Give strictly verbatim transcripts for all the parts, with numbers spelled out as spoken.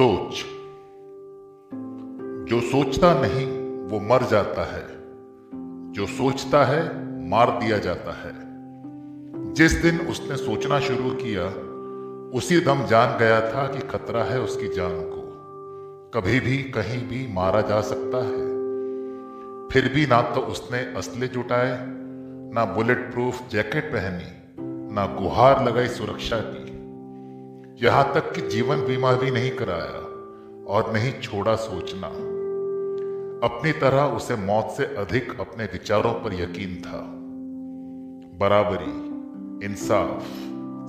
सोच। जो सोचता नहीं वो मर जाता है, जो सोचता है मार दिया जाता है। जिस दिन उसने सोचना शुरू किया उसी दम जान गया था कि खतरा है उसकी जान को, कभी भी कहीं भी मारा जा सकता है। फिर भी ना तो उसने असले जुटाए, ना बुलेट प्रूफ जैकेट पहनी, ना गुहार लगाई सुरक्षा की, यहां तक कि जीवन बीमा भी नहीं कराया और नहीं छोड़ा सोचना। अपनी तरह उसे मौत से अधिक अपने विचारों पर यकीन था। बराबरी, इंसाफ,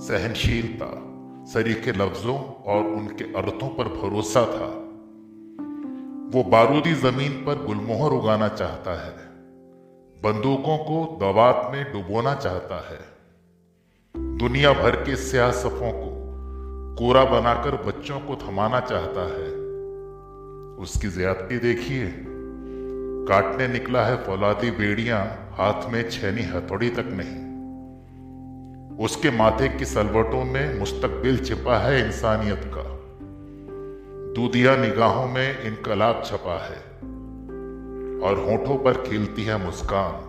सहनशीलता, सरीखे लफ्जों और उनके अर्थों पर भरोसा था। वो बारूदी जमीन पर गुलमोहर उगाना चाहता है, बंदूकों को दवात में डुबोना चाहता है, दुनिया भर के स्याह सफों को कोरा बनाकर बच्चों को थमाना चाहता है। उसकी ज्यादती देखिए, काटने निकला है फौलादी बेड़ियां, हाथ में छेनी हथौड़ी तक नहीं। उसके माथे की सलवटों में मुस्तकबिल छिपा है इंसानियत का, दूधिया निगाहों में इनकलाब छपा है और होठों पर खिलती है मुस्कान,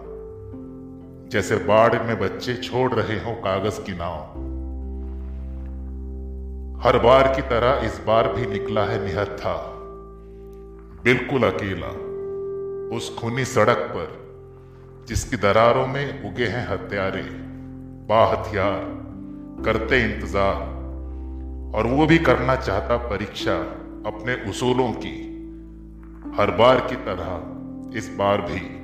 जैसे बाढ़ में बच्चे छोड़ रहे हों कागज की नाव। हर बार की तरह इस बार भी निकला है निहत्था, बिल्कुल अकेला उस खूनी सड़क पर जिसकी दरारों में उगे हैं हत्यारे बाहथियार, करते इंतजार। और वो भी करना चाहता परीक्षा अपने उसूलों की, हर बार की तरह इस बार भी।